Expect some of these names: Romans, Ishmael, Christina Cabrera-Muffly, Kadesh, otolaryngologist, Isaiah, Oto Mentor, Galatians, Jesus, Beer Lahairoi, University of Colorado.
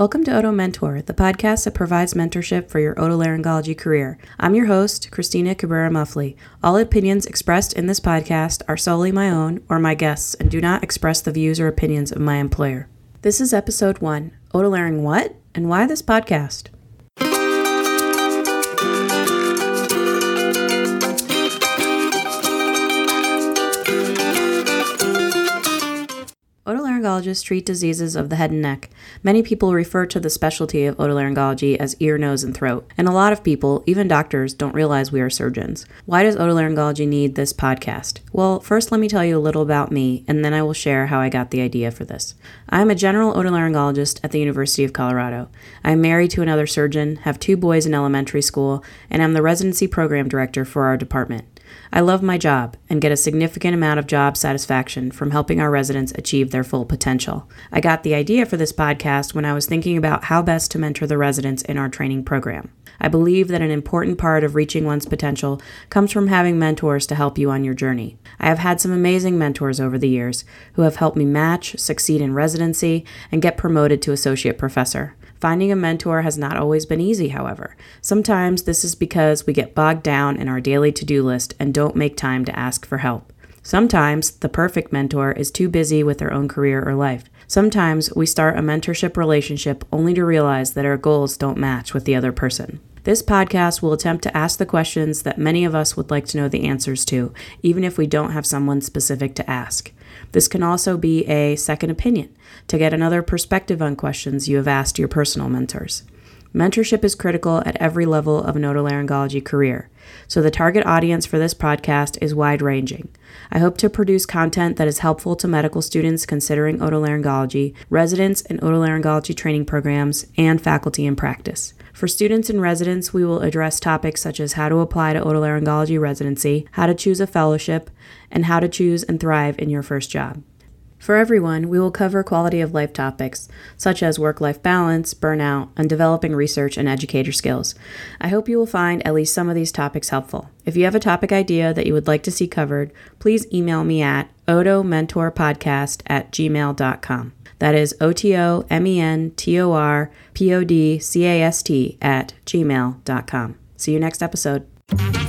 Welcome to Oto Mentor, the podcast that provides mentorship for your otolaryngology career. I'm your host, Christina Cabrera-Muffly. All opinions expressed in this podcast are solely my own or my guests and do not express the views or opinions of my employer. This is episode 1, Otolaryng What? And Why This Podcast? Otolaryngologists treat diseases of the head and neck. Many people refer to the specialty of otolaryngology as ear, nose, and throat, and a lot of people, even doctors, don't realize we are surgeons. Why does otolaryngology need this podcast? Well, first let me tell you a little about me, and then I will share how I got the idea for this. I am a general otolaryngologist at the University of Colorado. I am married to another surgeon, have 2 boys in elementary school, and I'm the residency program director for our department. I love my job and get a significant amount of job satisfaction from helping our residents achieve their full potential. I got the idea for this podcast when I was thinking about how best to mentor the residents in our training program. I believe that an important part of reaching one's potential comes from having mentors to help you on your journey. I have had some amazing mentors over the years who have helped me match, succeed in residency, and get promoted to associate professor. Finding a mentor has not always been easy, however. Sometimes this is because we get bogged down in our daily to-do list and don't make time to ask for help. Sometimes the perfect mentor is too busy with their own career or life. Sometimes we start a mentorship relationship only to realize that our goals don't match with the other person. This podcast will attempt to ask the questions that many of us would like to know the answers to, even if we don't have someone specific to ask. This can also be a second opinion, to get another perspective on questions you have asked your personal mentors. Mentorship is critical at every level of an otolaryngology career, so the target audience for this podcast is wide-ranging. I hope to produce content that is helpful to medical students considering otolaryngology, residents in otolaryngology training programs, and faculty in practice. For students and residents, we will address topics such as how to apply to otolaryngology residency, how to choose a fellowship, and how to choose and thrive in your first job. For everyone, we will cover quality of life topics, such as work-life balance, burnout, and developing research and educator skills. I hope you will find at least some of these topics helpful. If you have a topic idea that you would like to see covered, please email me at otomentorpodcast@gmail.com. That is otomentorpodcast@gmail.com. See you next episode.